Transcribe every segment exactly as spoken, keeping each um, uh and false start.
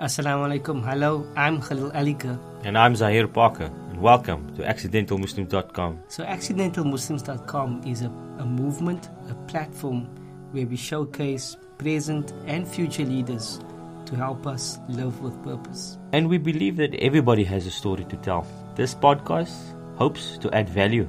Assalamualaikum. Hello, I'm Khalil Alika. And I'm Zahir Parker. And welcome to Accidental Muslims dot com. So Accidental Muslims dot com is a, a movement, a platform where we showcase present and future leaders to help us live with purpose. And we believe that everybody has a story to tell. This podcast hopes to add value.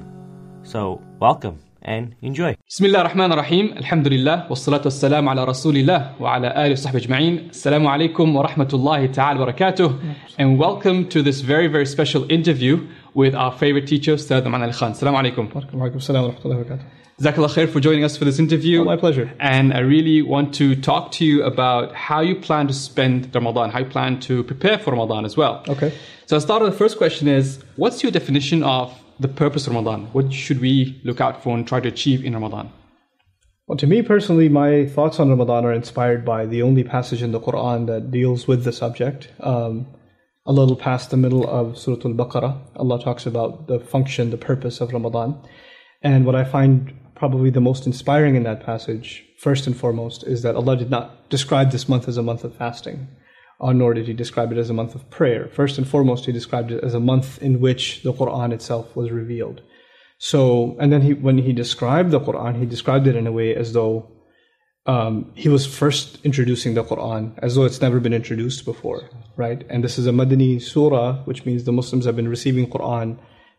So welcome and enjoy. Bismillah ar-Rahman ar-Rahim. Alhamdulillah. Wassalatu wassalamu ala rasulillah wa ala alihi sahbihi ajma'in. Assalamu alaikum wa rahmatullahi ta'ala wa barakatuh. And welcome to this very, very special interview with our favorite teacher, Ustad Mohammad Al-Khan. Assalamu alaikum. Wa alaikum assalam wa rahmatullahi wa barakatuh. Jazakallah khair for joining us for this interview. Oh, my pleasure. And I really want to talk to you about how you plan to spend Ramadan, how you plan to prepare for Ramadan as well. Okay. So I'll start with the first question is, what's your definition of the purpose of Ramadan? What should we look out for and try to achieve in Ramadan? Well, to me personally, my thoughts on Ramadan are inspired by the only passage in the Quran that deals with the subject. Um, a little past the middle of Surah Al-Baqarah, Allah talks about the function, the purpose of Ramadan. And what I find probably the most inspiring in that passage, first and foremost, is that Allah did not describe this month as a month of fasting, or nor did He describe it as a month of prayer. First and foremost, He described it as a month in which the Qur'an itself was revealed. So, and then he, when He described the Qur'an, He described it in a way as though um, He was first introducing the Qur'an, as though it's never been introduced before, right? And this is a Madani surah, which means the Muslims have been receiving Qur'an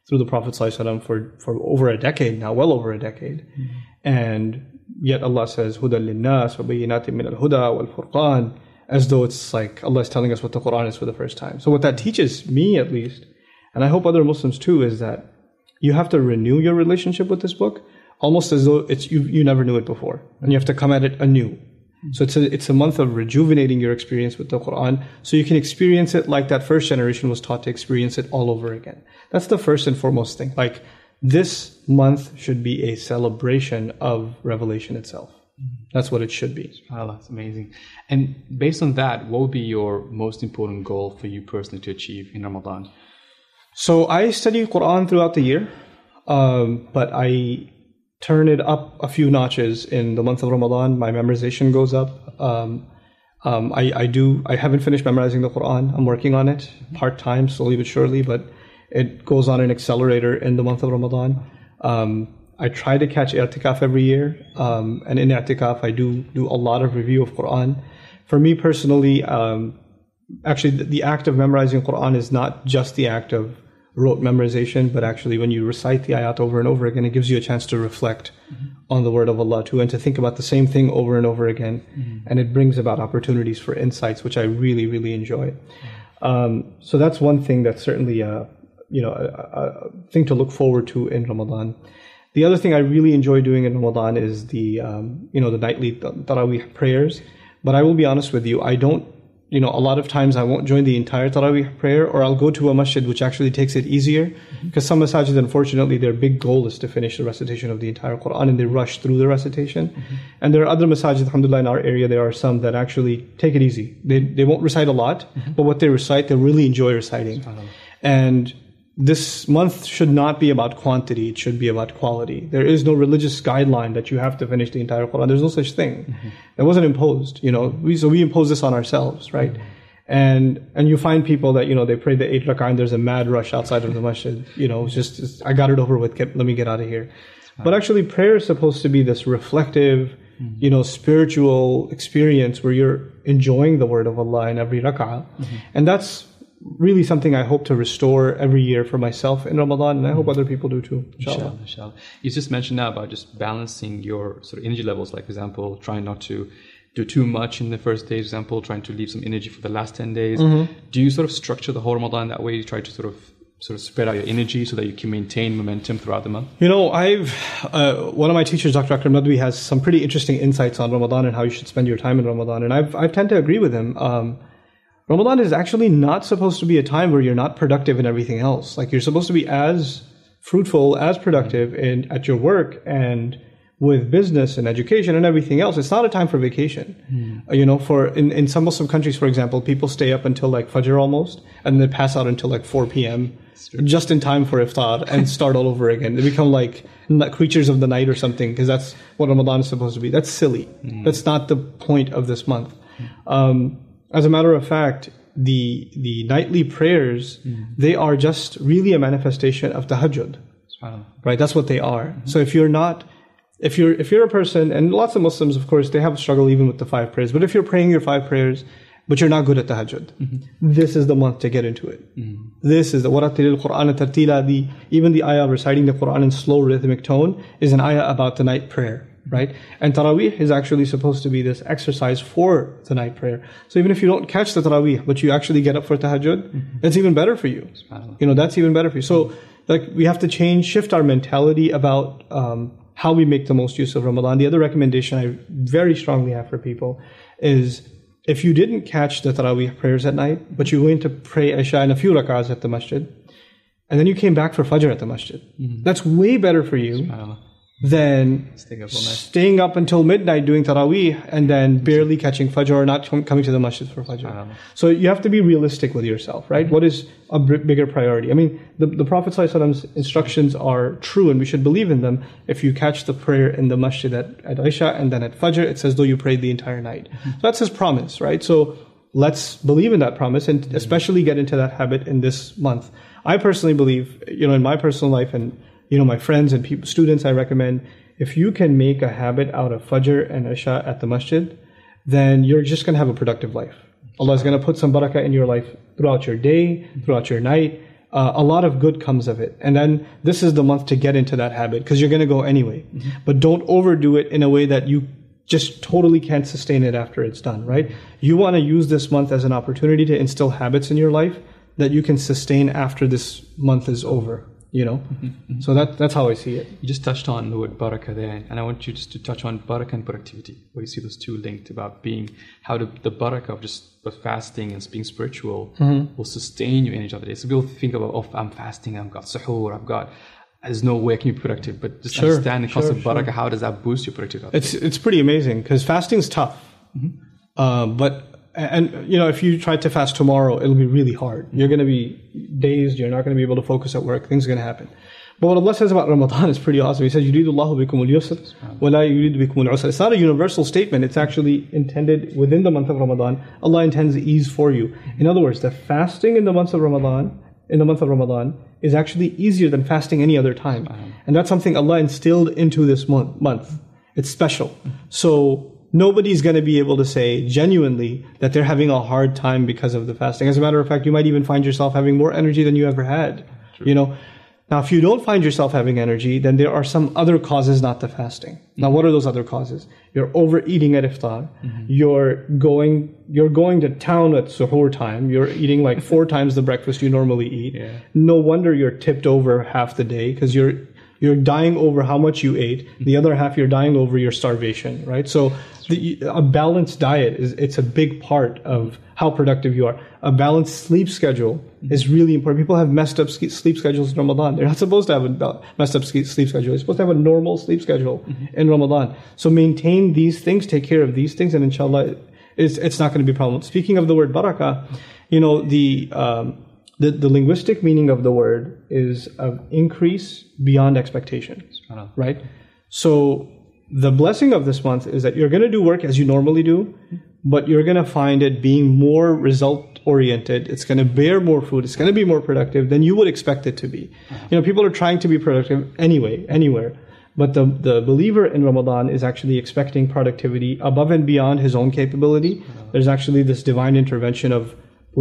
through the Prophet ﷺ for, for over a decade now, well over a decade. Mm-hmm. And yet Allah says, هُدًى لِلنَّاسِ وَبَيِّنَاتٍ مِنَ الْهُدَى وَالْفُرْقَانِ, as though it's like Allah is telling us what the Qur'an is for the first time. So what that teaches me, at least, and I hope other Muslims too, is that you have to renew your relationship with this book, almost as though it's you, you never knew it before. And you have to come at it anew. So it's a, it's a month of rejuvenating your experience with the Qur'an, so you can experience it like that first generation was taught to experience it all over again. That's the first and foremost thing. Like, this month should be a celebration of revelation itself. That's what it should be. SubhanAllah, that's amazing. And based on that, what would be your most important goal for you personally to achieve in Ramadan? So I study Qur'an throughout the year, um, but I turn it up a few notches in the month of Ramadan. My memorization goes up. Um, um, I, I do. I haven't finished memorizing the Qur'an. I'm working on it part-time, slowly but surely, but it goes on an accelerator in the month of Ramadan. Um, I try to catch i'tikaf every year, um, and in i'tikaf I do do a lot of review of Qur'an. For me personally, um, actually the, the act of memorizing Qur'an is not just the act of rote memorization, but actually when you recite the ayat over and over again, it gives you a chance to reflect mm-hmm. on the word of Allah too, and to think about the same thing over and over again, mm-hmm. and it brings about opportunities for insights, which I really, really enjoy. Um, so that's one thing that's certainly a, you know, a, a thing to look forward to in Ramadan. The other thing I really enjoy doing in Ramadan is the, um, you know, the nightly Taraweeh prayers. But I will be honest with you, I don't, you know, a lot of times I won't join the entire Taraweeh prayer, or I'll go to a masjid, which actually takes it easier. Because mm-hmm. some masajid, unfortunately, their big goal is to finish the recitation of the entire Qur'an, and they rush through the recitation. Mm-hmm. And there are other masajid, alhamdulillah, in our area, there are some that actually take it easy. They, they won't recite a lot, mm-hmm. but what they recite, they really enjoy reciting. And this month should not be about quantity, it should be about quality. There is no religious guideline that you have to finish the entire Qur'an. There's no such thing. Mm-hmm. That wasn't imposed, you know. We, so we impose this on ourselves, right? Mm-hmm. And and you find people that, you know, they pray the eight rak'ah and there's a mad rush outside of the masjid. You know, just, just I got it over with, get, let me get out of here. But actually prayer is supposed to be this reflective, mm-hmm. you know, spiritual experience where you're enjoying the word of Allah in every rak'ah. Mm-hmm. And that's really something I hope to restore every year for myself in Ramadan, and I hope other people do too. Inshallah. Inshallah. You just mentioned now about just balancing your sort of energy levels, like, for example, trying not to do too much in the first day, for example, trying to leave some energy for the last ten days. Mm-hmm. Do you sort of structure the whole Ramadan that way? You try to sort of sort of spread out your energy so that you can maintain momentum throughout the month? You know, I've uh, one of my teachers, Doctor Akram Nadwi, has some pretty interesting insights on Ramadan and how you should spend your time in Ramadan, and I've, I tend to agree with him. Um, Ramadan is actually not supposed to be a time where you're not productive in everything else. Like, you're supposed to be as fruitful, as productive in, at your work and with business and education and everything else. It's not a time for vacation. Mm. You know, for in, in some Muslim countries, for example, people stay up until like Fajr almost, and they pass out until like four p.m. just in time for iftar and start all over again. They become like creatures of the night or something, because that's what Ramadan is supposed to be. That's silly. Mm. That's not the point of this month. Um As a matter of fact, the the nightly prayers, mm. they are just really a manifestation of tahajjud. Wow. Right? That's what they are. Mm-hmm. So if you're not, if you're if you're a person, and lots of Muslims, of course, they have a struggle even with the five prayers. But if you're praying your five prayers, but you're not good at tahajjud, mm-hmm. this is the month to get into it. Mm-hmm. This is the warattilil Quran tartila. The even the ayah reciting the Quran in slow rhythmic tone is an ayah about the night prayer. Right? And Taraweeh is actually supposed to be this exercise for the night prayer. So even if you don't catch the Taraweeh, but you actually get up for tahajjud, mm-hmm. that's even better for you. You know, that's even better for you. So, like, we have to change, shift our mentality about um, how we make the most use of Ramadan. The other recommendation I very strongly have for people is, if you didn't catch the Taraweeh prayers at night, but you went to pray Isha in a few rak'ahs at the masjid, and then you came back for Fajr at the masjid, mm-hmm. that's way better for you. Then staying up, staying up until midnight doing Taraweeh and then barely catching Fajr or not coming to the masjid for Fajr. So you have to be realistic with yourself, right? What is a bigger priority? I mean, the, the Prophet ﷺ's instructions are true and we should believe in them. If you catch the prayer in the masjid at, at Isha and then at Fajr, it's as though you prayed the entire night. So that's his promise, right? So let's believe in that promise and especially get into that habit in this month. I personally believe, you know, in my personal life, and you know, my friends and people, students, I recommend, if you can make a habit out of Fajr and Isha at the masjid, then you're just going to have a productive life. Allah is going to put some barakah in your life throughout your day, throughout your night. Uh, a lot of good comes of it. And then this is the month to get into that habit because you're going to go anyway. Mm-hmm. But don't overdo it in a way that you just totally can't sustain it after it's done, right? You want to use this month as an opportunity to instill habits in your life that you can sustain after this month is over. You know, mm-hmm, mm-hmm. so that that's how I see it. You just touched on the word barakah there, and I want you just to touch on barakah and productivity, where you see those two linked about being how the, the barakah of just fasting and being spiritual mm-hmm. will sustain you in each other day. So people think about, oh, I'm fasting, I've got suhoor, I've got. There's no way I can be productive, but just sure, understand the concept of sure, barakah. Sure. How does that boost your productivity? It's it's pretty amazing because fasting is tough, mm-hmm. uh, but. And, you know, if you try to fast tomorrow, it'll be really hard. You're going to be dazed. You're not going to be able to focus at work. Things are going to happen. But what Allah says about Ramadan is pretty awesome. He says, Yuridullahu bikumul yusr, wa la yuridu bikumul usr. It's not a universal statement. It's actually intended within the month of Ramadan. Allah intends ease for you. In other words, the fasting in the month of Ramadan, in the month of Ramadan, is actually easier than fasting any other time. And that's something Allah instilled into this month. It's special. So nobody's going to be able to say genuinely that they're having a hard time because of the fasting. As a matter of fact, you might even find yourself having more energy than you ever had. True. You know, now if you don't find yourself having energy, then there are some other causes, not the fasting. Mm-hmm. Now, what are those other causes? You're overeating at iftar. Mm-hmm. You're going, you're going to town at suhoor time. You're eating like four times the breakfast you normally eat. Yeah. No wonder you're tipped over half the day because you're You're dying over how much you ate. The other half, you're dying over your starvation, right? So the, a balanced diet, is it's a big part of how productive you are. A balanced sleep schedule is really important. People have messed up sleep schedules in Ramadan. They're not supposed to have a messed up sleep schedule. They're supposed to have a normal sleep schedule mm-hmm. in Ramadan. So maintain these things, take care of these things, and inshallah, it's, it's not going to be a problem. Speaking of the word barakah, you know, the... Um, The, the linguistic meaning of the word is of increase beyond expectation, right? So the blessing of this month is that you're going to do work as you normally do, but you're going to find it being more result-oriented. It's going to bear more fruit. It's going to be more productive than you would expect it to be. You know, people are trying to be productive anyway, anywhere. But the, the believer in Ramadan is actually expecting productivity above and beyond his own capability. There's actually this divine intervention of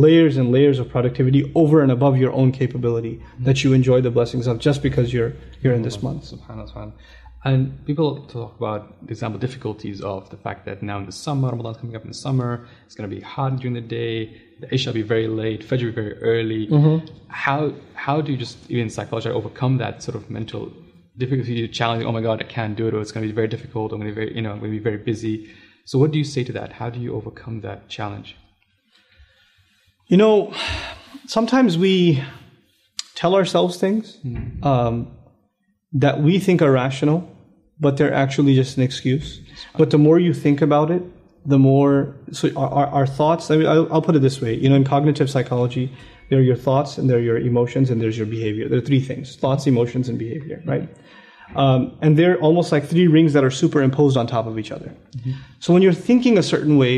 layers and layers of productivity over and above your own capability mm-hmm. that you enjoy the blessings of just because you're here in this month. SubhanAllah. And people talk about, for example, difficulties of the fact that now in the summer, Ramadan's coming up in the summer, it's going to be hard during the day, the Isha will be very late, Fajr will be very early. Mm-hmm. How how do you just, even psychologically, overcome that sort of mental difficulty, challenging, oh my God, I can't do it, or it's going to be very difficult, I'm going to be very, you know, I'm going to be very busy. So what do you say to that? How do you overcome that challenge? You know, sometimes we tell ourselves things um, that we think are rational, but they're actually just an excuse. But the more you think about it, the more so our, our thoughts. I mean, I'll, I'll put it this way. You know, in cognitive psychology, there are your thoughts and there are your emotions and there's your behavior. There are three things: thoughts, emotions, and behavior. Right? Um, and they're almost like three rings that are superimposed on top of each other. Mm-hmm. So when you're thinking a certain way,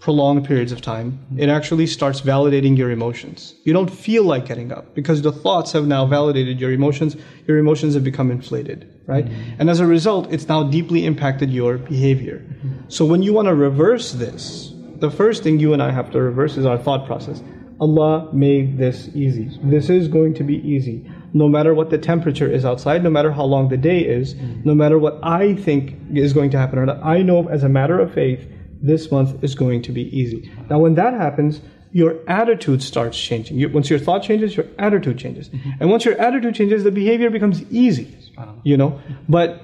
prolonged periods of time, it actually starts validating your emotions. You don't feel like getting up because the thoughts have now validated your emotions. Your emotions have become inflated, right? Mm-hmm. And as a result, it's now deeply impacted your behavior. Mm-hmm. So when you want to reverse this, the first thing you and I have to reverse is our thought process. Allah made this easy. This is going to be easy. No matter what the temperature is outside, no matter how long the day is, no matter what I think is going to happen or not, I know as a matter of faith, this month is going to be easy. Now when that happens, your attitude starts changing. You, once your thought changes, your attitude changes. Mm-hmm. And once your attitude changes, the behavior becomes easy, you know. But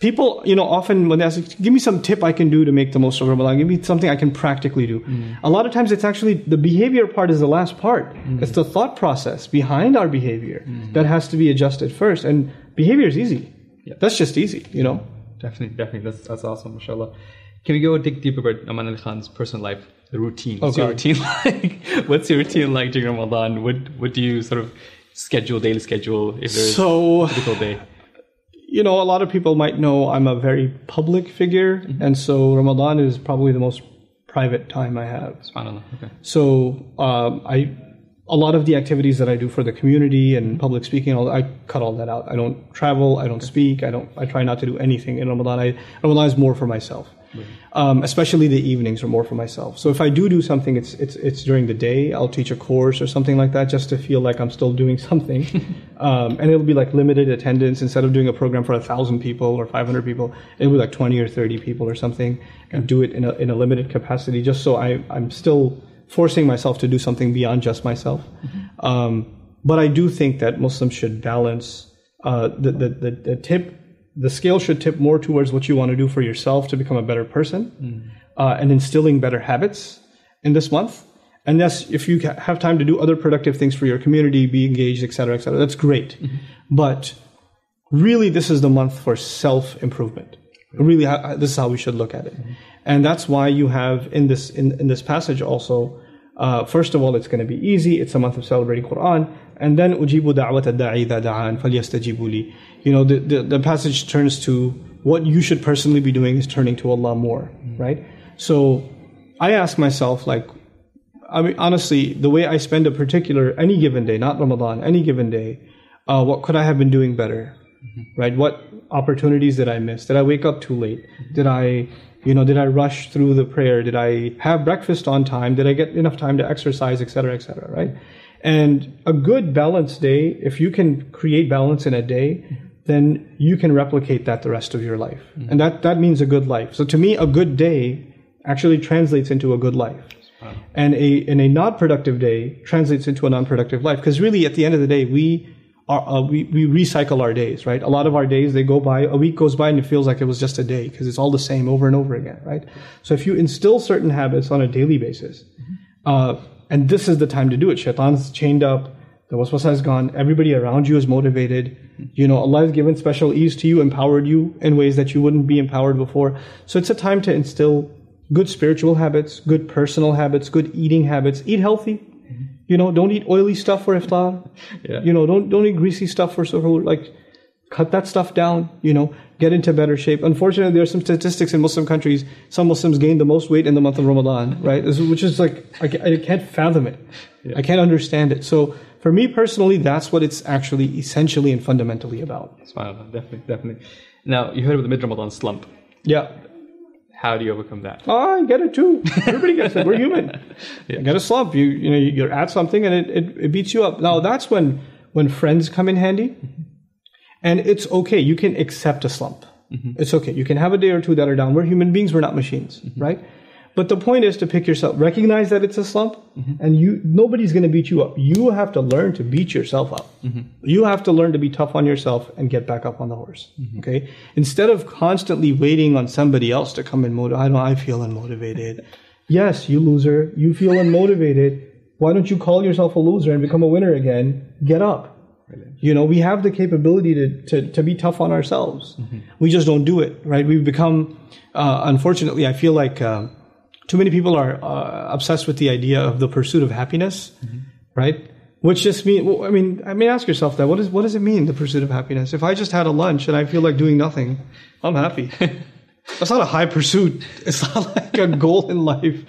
people, you know, often when they ask, give me some tip I can do to make the most of Ramadan, give me something I can practically do. Mm-hmm. A lot of times it's actually, the behavior part is the last part. Mm-hmm. It's the thought process behind our behavior mm-hmm. that has to be adjusted first. And behavior is easy. Yeah. That's just easy, you know. Definitely, definitely. That's, that's awesome, mashallah. Can we go dig deeper about Aman Al-Khan's personal life, the routine? What's okay. your routine like? What's your routine like during Ramadan? What, what do you sort of schedule, daily schedule, if there's so, a typical day? You know, a lot of people might know I'm a very public figure, mm-hmm. and so Ramadan is probably the most private time I have. SubhanAllah. Okay. So um, I, a lot of the activities that I do for the community and public speaking, I cut all that out. I don't travel, I don't speak, I don't. I try not to do anything in Ramadan. I, Ramadan is more for myself. Um, especially the evenings are more for myself. So if I do do something, it's it's it's during the day. I'll teach a course or something like that just to feel like I'm still doing something. um, and it'll be like limited attendance. Instead of doing a program for a thousand people or five hundred people, it'll be like twenty or thirty people or something, okay. and do it in a in a limited capacity, just so I I'm still forcing myself to do something beyond just myself. Mm-hmm. Um, but I do think that Muslims should balance uh, the, the the the tip. The scale should tip more towards what you want to do for yourself to become a better person mm. uh, and instilling better habits in this month. And yes, if you have time to do other productive things for your community, be engaged, et cetera, et cetera, that's great. Mm-hmm. But really, this is the month for self-improvement. Really, this is how we should look at it. Mm-hmm. And that's why you have in this, in, in this passage also, Uh, first of all, it's going to be easy. It's a month of celebrating Quran. And then, ujibu da'wat ad-da'i idha da'an falyastajibu li. You know, the, the, the passage turns to what you should personally be doing is turning to Allah more, mm. right? So I ask myself, like, I mean, honestly, the way I spend a particular, any given day, not Ramadan, any given day, uh, what could I have been doing better, mm-hmm. right? What opportunities did I miss? Did I wake up too late? Did I... You know, did I rush through the prayer? Did I have breakfast on time? Did I get enough time to exercise, et cetera, et cetera, right? And a good balanced day, if you can create balance in a day, then you can replicate that the rest of your life. Mm-hmm. And that, that means a good life. So to me, a good day actually translates into a good life. Wow. And a, and a non-productive day translates into a non-productive life. Because really, at the end of the day, we... Uh, we, we recycle our days, right? A lot of our days, they go by, a week goes by and it feels like it was just a day because it's all the same over and over again, right? So if you instill certain habits on a daily basis, uh, and this is the time to do it. Shaitan's chained up, the waswasa is gone, everybody around you is motivated. You know, Allah has given special ease to you, empowered you in ways that you wouldn't be empowered before. So it's a time to instill good spiritual habits, good personal habits, good eating habits. Eat healthy. You know, don't eat oily stuff for iftar. Yeah. You know, don't don't eat greasy stuff for suhoor. Like, cut that stuff down. You know, get into better shape. Unfortunately, there are some statistics in Muslim countries. Some Muslims gain the most weight in the month of Ramadan, right? Which is like, I can't fathom it. Yeah. I can't understand it. So for me personally, that's what it's actually essentially and fundamentally about. SubhanAllah, definitely, definitely. Now, you heard of the mid-Ramadan slump. Yeah. How do you overcome that? Oh, I get it too. Everybody gets it. We're human. Yeah. You get a slump. You you know, you're at something and it, it, it beats you up. Now, that's when, when friends come in handy. Mm-hmm. And it's okay. You can accept a slump. Mm-hmm. It's okay. You can have a day or two that are down. We're human beings. We're not machines, mm-hmm. right? But the point is to pick yourself. Recognize that it's a slump. Mm-hmm. And you nobody's going to beat you up. You have to learn to beat yourself up. Mm-hmm. You have to learn to be tough on yourself and get back up on the horse. Mm-hmm. Okay? Instead of constantly waiting on somebody else to come and motivate. I know I feel unmotivated. Yes, you loser. You feel unmotivated. Why don't you call yourself a loser and become a winner again? Get up. Brilliant. You know, we have the capability to, to, to be tough on ourselves. Mm-hmm. We just don't do it, right? We've become, uh, unfortunately, I feel like... Uh, Too many people are uh, obsessed with the idea of the pursuit of happiness, mm-hmm. right? Which just means, well, I mean, I mean, ask yourself that. What, is, what does it mean, the pursuit of happiness? If I just had a lunch and I feel like doing nothing, I'm happy. That's not a high pursuit. It's not like a goal in life.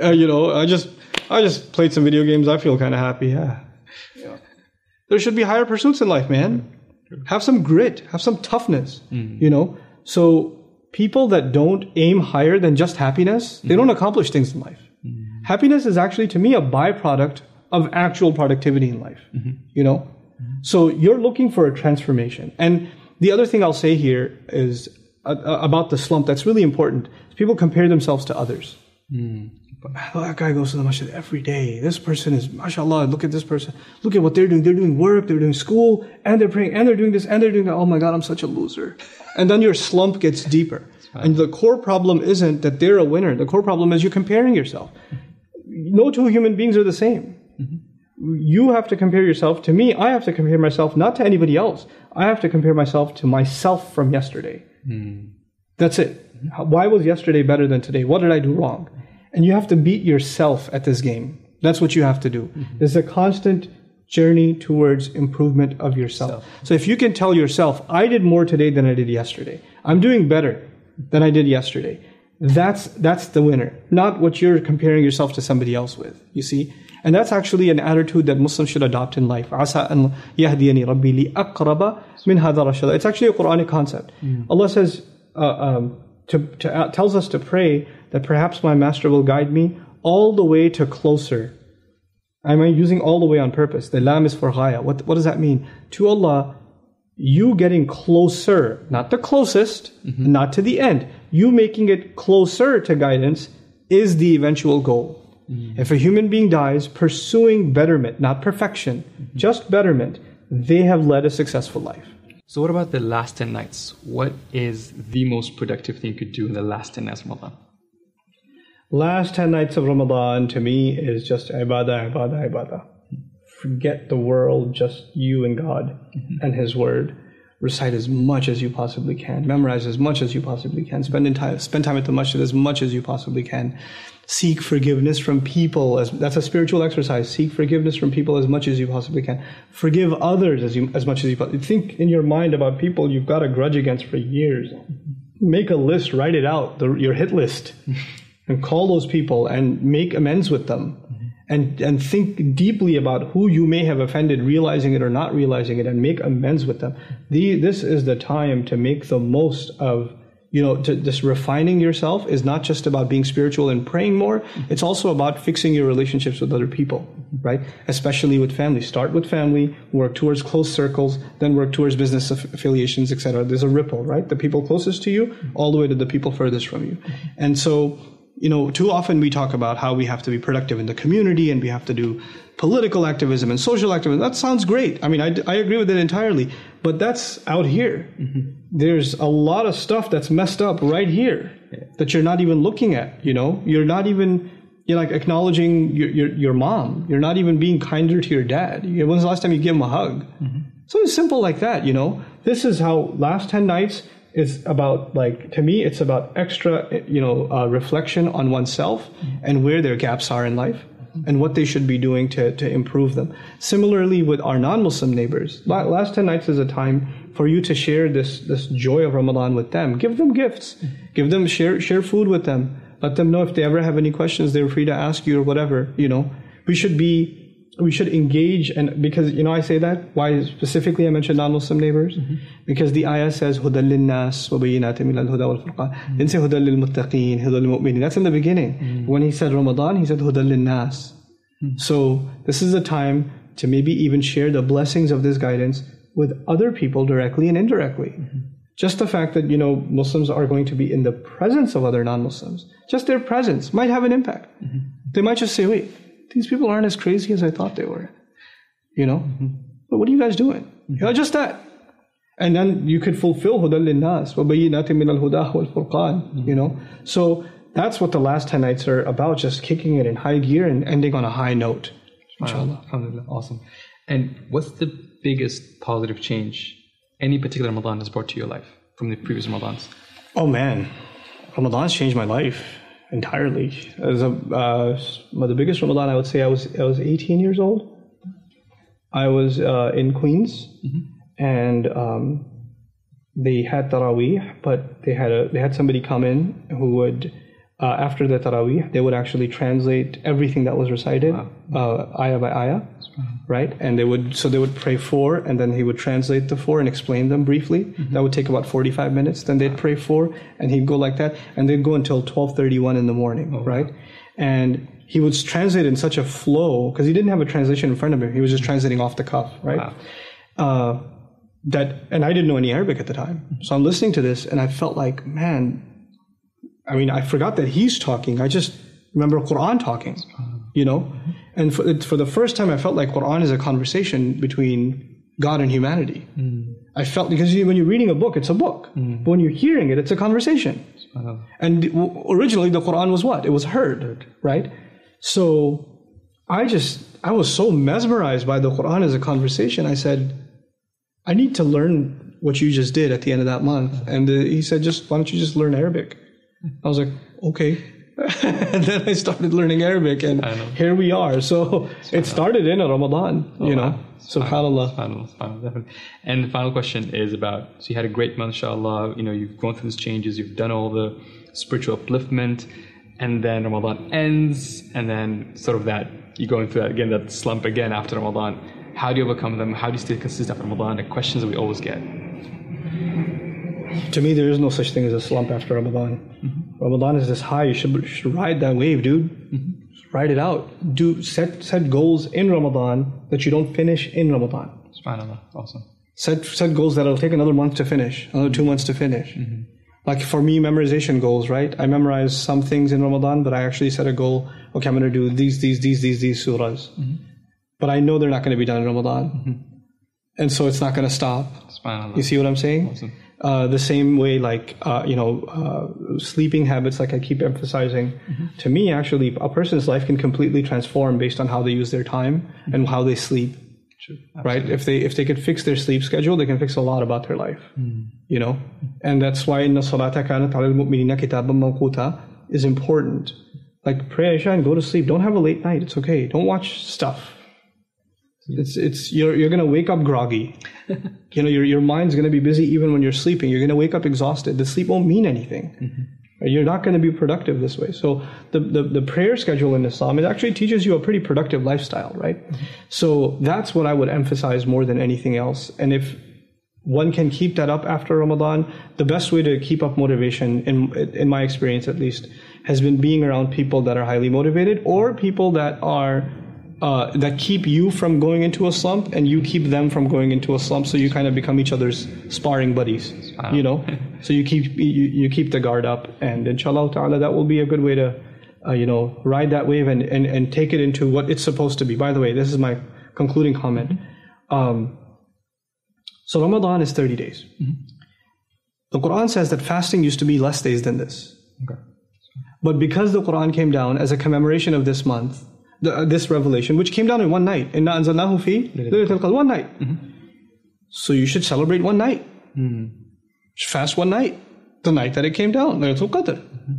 Uh, you know, I just I just played some video games. I feel kind of happy. Yeah. yeah. There should be higher pursuits in life, man. Mm-hmm. Have some grit. Have some toughness. Mm-hmm. You know? So people that don't aim higher than just happiness, they mm-hmm. don't accomplish things in life. Mm-hmm. Happiness is actually, to me, a byproduct of actual productivity in life. Mm-hmm. You know? Mm-hmm. So you're looking for a transformation. And the other thing I'll say here is about the slump that's really important. People compare themselves to others. Mm. But oh, that guy goes to the masjid every day. This person is, mashallah, look at this person. Look at what they're doing. They're doing work, they're doing school, and they're praying, and they're doing this, and they're doing that. Oh my God, I'm such a loser. And then your slump gets deeper. And the core problem isn't that they're a winner. The core problem is you're comparing yourself. No two human beings are the same. Mm-hmm. You have to compare yourself to me. I have to compare myself not to anybody else. I have to compare myself to myself from yesterday. Mm. That's it. Why was yesterday better than today? What did I do wrong? And you have to beat yourself at this game. That's what you have to do. Mm-hmm. It's a constant journey towards improvement of yourself. Self. So if you can tell yourself, I did more today than I did yesterday. I'm doing better than I did yesterday. That's, that's the winner. Not what you're comparing yourself to somebody else with. You see? And that's actually an attitude that Muslims should adopt in life. Asa an yahdiyani rabbi li aqraba min hadha rashada. It's actually a Quranic concept. Mm. Allah says, uh, um, to, to, uh, tells us to pray that perhaps my master will guide me all the way to closer. Am I using all the way on purpose? The lam is for ghaya. What, what does that mean? To Allah, you getting closer, not the closest, mm-hmm. not to the end. You making it closer to guidance is the eventual goal. Mm-hmm. If a human being dies pursuing betterment, not perfection, mm-hmm. just betterment, they have led a successful life. So what about the last ten nights? What is the most productive thing you could do in the last ten nights of Ramadan? Last ten nights of Ramadan to me is just ibadah, ibadah, ibadah. Forget the world, just you and God mm-hmm. and His Word. Recite as much as you possibly can. Memorize as much as you possibly can. Spend time, spend time at the masjid as much as you possibly can. Seek forgiveness from people. As, that's a spiritual exercise. Seek forgiveness from people as much as you possibly can. Forgive others as, you, as much as you possibly can. Think in your mind about people you've got a grudge against for years. Make a list. Write it out. The, your hit list. And call those people and make amends with them. And and think deeply about who you may have offended, realizing it or not realizing it, and make amends with them. The, this is the time to make the most of, you know, to, this refining yourself is not just about being spiritual and praying more. It's also about fixing your relationships with other people, right? Especially with family. Start with family, work towards close circles, then work towards business aff- affiliations, et cetera. There's a ripple, right? The people closest to you, all the way to the people furthest from you. And so, you know, too often we talk about how we have to be productive in the community and we have to do political activism and social activism. That sounds great. I mean, I, I agree with it entirely. But that's out here. Mm-hmm. There's a lot of stuff that's messed up right here yeah. that you're not even looking at, you know. You're not even, you're like acknowledging your, your, your mom. You're not even being kinder to your dad. When's the last time you gave him a hug? Mm-hmm. Something simple like that, you know. This is how last ten nights... It's about, like, to me, it's about extra, you know, uh, reflection on oneself and where their gaps are in life and what they should be doing to, to improve them. Similarly, with our non-Muslim neighbors, last ten nights is a time for you to share this, this joy of Ramadan with them. Give them gifts. Give them, share, share food with them. Let them know if they ever have any questions, they're free to ask you or whatever, you know. We should be... We should engage, and because, you know, I say that, why specifically I mentioned non-Muslim neighbors? Mm-hmm. Because the ayah says, Huda lil-nas wa bayyinati minal huda wal furqan. Mm-hmm. Didn't say Huda lil-muttaqeen, Huda lil-mu'minin. That's in the beginning. Mm-hmm. When he said Ramadan, he said Huda lil-nas. Mm-hmm. So this is a time to maybe even share the blessings of this guidance with other people directly and indirectly. Mm-hmm. Just the fact that, you know, Muslims are going to be in the presence of other non-Muslims, just their presence might have an impact. Mm-hmm. They might just say, wait, these people aren't as crazy as I thought they were, you know? Mm-hmm. But what are you guys doing? Mm-hmm. You know, just that. And then you could fulfill Huda lil-nas, وَبَيِّنَاتٍ مِنَ الْهُدَى وَالْفُرْقَانِ, you know? So that's what the last ten nights are about, just kicking it in high gear and ending on a high note. Inshallah. Alhamdulillah. Awesome. And what's the biggest positive change any particular Ramadan has brought to your life from the previous Ramadans? Oh, man. Ramadan's changed my life. Entirely. As a, uh, the biggest Ramadan, I would say, I was I was eighteen years old. I was uh, in Queens, mm-hmm. and um, they had Taraweeh, but they had a, they had somebody come in who would, uh, after the Taraweeh, they would actually translate everything that was recited, wow. uh, ayah by ayah, right? And they would, so they would pray four, and then he would translate the four and explain them briefly. Mm-hmm. That would take about forty-five minutes. Then they'd pray four, and he'd go like that, and they'd go until twelve thirty-one in the morning, oh, right? Wow. And he would translate in such a flow, because he didn't have a translation in front of him. He was just translating off the cuff, right? Wow. Uh, That and I didn't know any Arabic at the time, so I'm listening to this and I felt like, man, I mean, I forgot that he's talking. I just remember Quran talking, you know. And for, for the first time, I felt like Quran is a conversation between God and humanity. Mm. I felt, because you, when you're reading a book, it's a book, mm. but when you're hearing it, it's a conversation. And originally, the Quran was what? It was heard, right? So I just I was so mesmerized by the Quran as a conversation. I said, I need to learn what you just did at the end of that month. And uh, he said, just, why don't you just learn Arabic? I was like, okay. And then I started learning Arabic, and here we are. So it started in Ramadan, oh, you know, wow. SubhanAllah. SubhanAllah, SubhanAllah, definitely. And the final question is about, so you had a great month, inshallah, you know, you've gone through these changes, you've done all the spiritual upliftment, and then Ramadan ends, and then sort of that, you go into that again, that slump again after Ramadan. How do you overcome them? How do you stay consistent after Ramadan? The questions that we always get. To me, there is no such thing as a slump after Ramadan. Mm-hmm. Ramadan is this high. You should, you should ride that wave, dude. Mm-hmm. Ride it out. Do set set goals in Ramadan that you don't finish in Ramadan. SubhanAllah. Awesome. Set set goals that it'll take another month to finish, another two months to finish. Mm-hmm. Like for me, memorization goals, right? I memorized some things in Ramadan, but I actually set a goal. Okay, I'm going to do these, these, these, these, these surahs. Mm-hmm. But I know they're not going to be done in Ramadan. Mm-hmm. And so it's not going to stop. You see what I'm saying? Awesome. Uh, the same way, like, uh, you know, uh, sleeping habits, like I keep emphasizing. Mm-hmm. To me, actually, a person's life can completely transform based on how they use their time mm-hmm. and how they sleep. True. Right? If they if they could fix their sleep schedule, they can fix a lot about their life. Mm-hmm. You know? Mm-hmm. And that's why إِنَّ الصَّلَاةَ كَانَتْ عَلَى الْمُؤْمِنِينَ كِتَابًا مَوْقُوتًا is important. Like, pray Aisha and go to sleep. Don't have a late night. It's okay. Don't watch stuff. It's it's you're you're gonna wake up groggy, you know. Your your mind's gonna be busy even when you're sleeping. You're gonna wake up exhausted. The sleep won't mean anything. Mm-hmm. You're not gonna be productive this way. So the, the the prayer schedule in Islam, it actually teaches you a pretty productive lifestyle, right? Mm-hmm. So that's what I would emphasize more than anything else. And if one can keep that up after Ramadan, the best way to keep up motivation, in in my experience at least, has been being around people that are highly motivated or people that are. Uh, that keep you from going into a slump and you keep them from going into a slump, so you kind of become each other's sparring buddies, wow. you know. So you keep you, you keep the guard up, and inshallah ta'ala, that will be a good way to uh, you know, ride that wave and, and, and take it into what it's supposed to be. By the way, this is my concluding comment. Um, so Ramadan is thirty days. Mm-hmm. The Quran says that fasting used to be less days than this. Okay. But because the Quran came down as a commemoration of this month, The, uh, this revelation, which came down in one night. Inna anzalnahu fi laylatil qadr, one night. Mm-hmm. So you should celebrate one night. Mm-hmm. Fast one night. The night that it came down, laylatil qadr. Mm-hmm.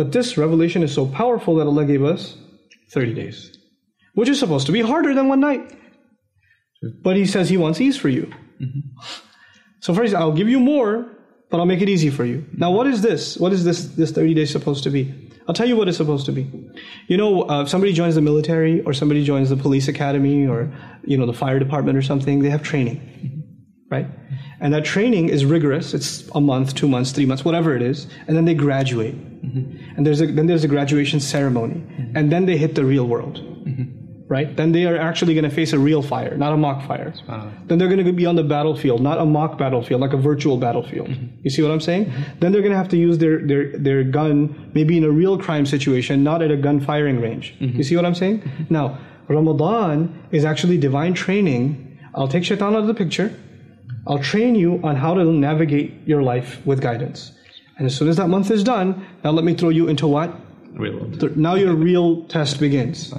But this revelation is so powerful that Allah gave us thirty days, which is supposed to be harder than one night. But He says He wants ease for you. Mm-hmm. So first, I'll give you more, but I'll make it easy for you. Mm-hmm. Now what is this? What is this, this thirty days supposed to be? I'll tell you what it's supposed to be. You know, uh, if somebody joins the military or somebody joins the police academy or, you know, the fire department or something, they have training, mm-hmm. right? And that training is rigorous. It's a month, two months, three months, whatever it is. And then they graduate. Mm-hmm. And there's a, then there's a graduation ceremony. Mm-hmm. And then they hit the real world, mm-hmm. right? Then they are actually going to face a real fire, not a mock fire. Wow. Then they're going to be on the battlefield, not a mock battlefield, like a virtual battlefield. Mm-hmm. You see what I'm saying? Mm-hmm. Then they're going to have to use their, their, their gun, maybe in a real crime situation, not at a gun firing range. Mm-hmm. You see what I'm saying? Mm-hmm. Now, Ramadan is actually divine training. I'll take shaitan out of the picture. I'll train you on how to navigate your life with guidance. And as soon as that month is done, now let me throw you into what? Real. Now your real test begins.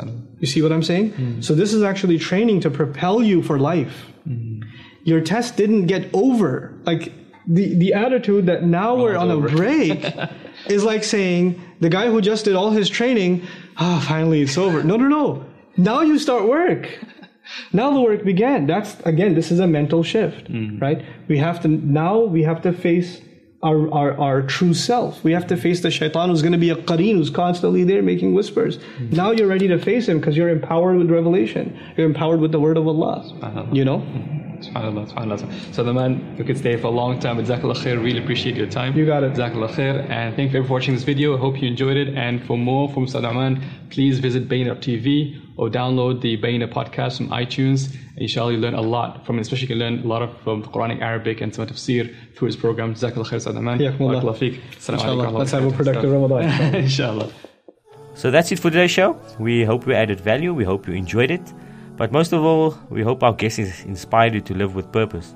You see what I'm saying? Mm-hmm. So this is actually training to propel you for life. Mm-hmm. Your test didn't get over. Like the, the attitude that now we're on over. a break is like saying, the guy who just did all his training, ah, oh, finally it's over. No, no, no. Now you start work. Now the work began. That's, again, this is a mental shift, mm. right? We have to, now we have to face our, our, our true self. We have to face the shaitan who's going to be a qareen, who's constantly there making whispers. Mm. Now you're ready to face him because you're empowered with revelation. You're empowered with the word of Allah, you know? SubhanAllah, SubhanAllah. So the man, we could stay for a long time. Jazakallah khair, really appreciate your time. You got it. Jazakallah khair. And thank you for watching this video. I hope you enjoyed it. And for more from Ustad Aman, please visit Bayyinah T V or download the Bayyinah podcast from iTunes. Inshallah, you learn a lot from it, especially you learn a lot of from the Quranic, Arabic, and some tafsir through his program. Jazakallah khair, Ustad Aman. Barakallah feek. Assalamu alaikum. Let's have a productive Ramadan. Inshallah. So that's it for today's show. We hope we added value. We hope you enjoyed it. But most of all, we hope our guests inspired you to live with purpose.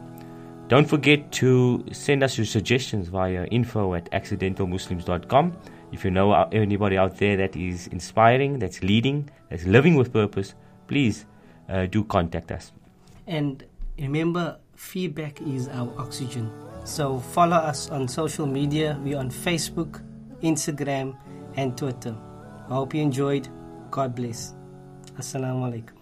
Don't forget to send us your suggestions via info at accidental muslims dot com. If you know anybody out there that is inspiring, that's leading, that's living with purpose, please uh, do contact us. And remember, feedback is our oxygen. So follow us on social media. We're on Facebook, Instagram, and Twitter. I hope you enjoyed. God bless. Assalamu alaikum.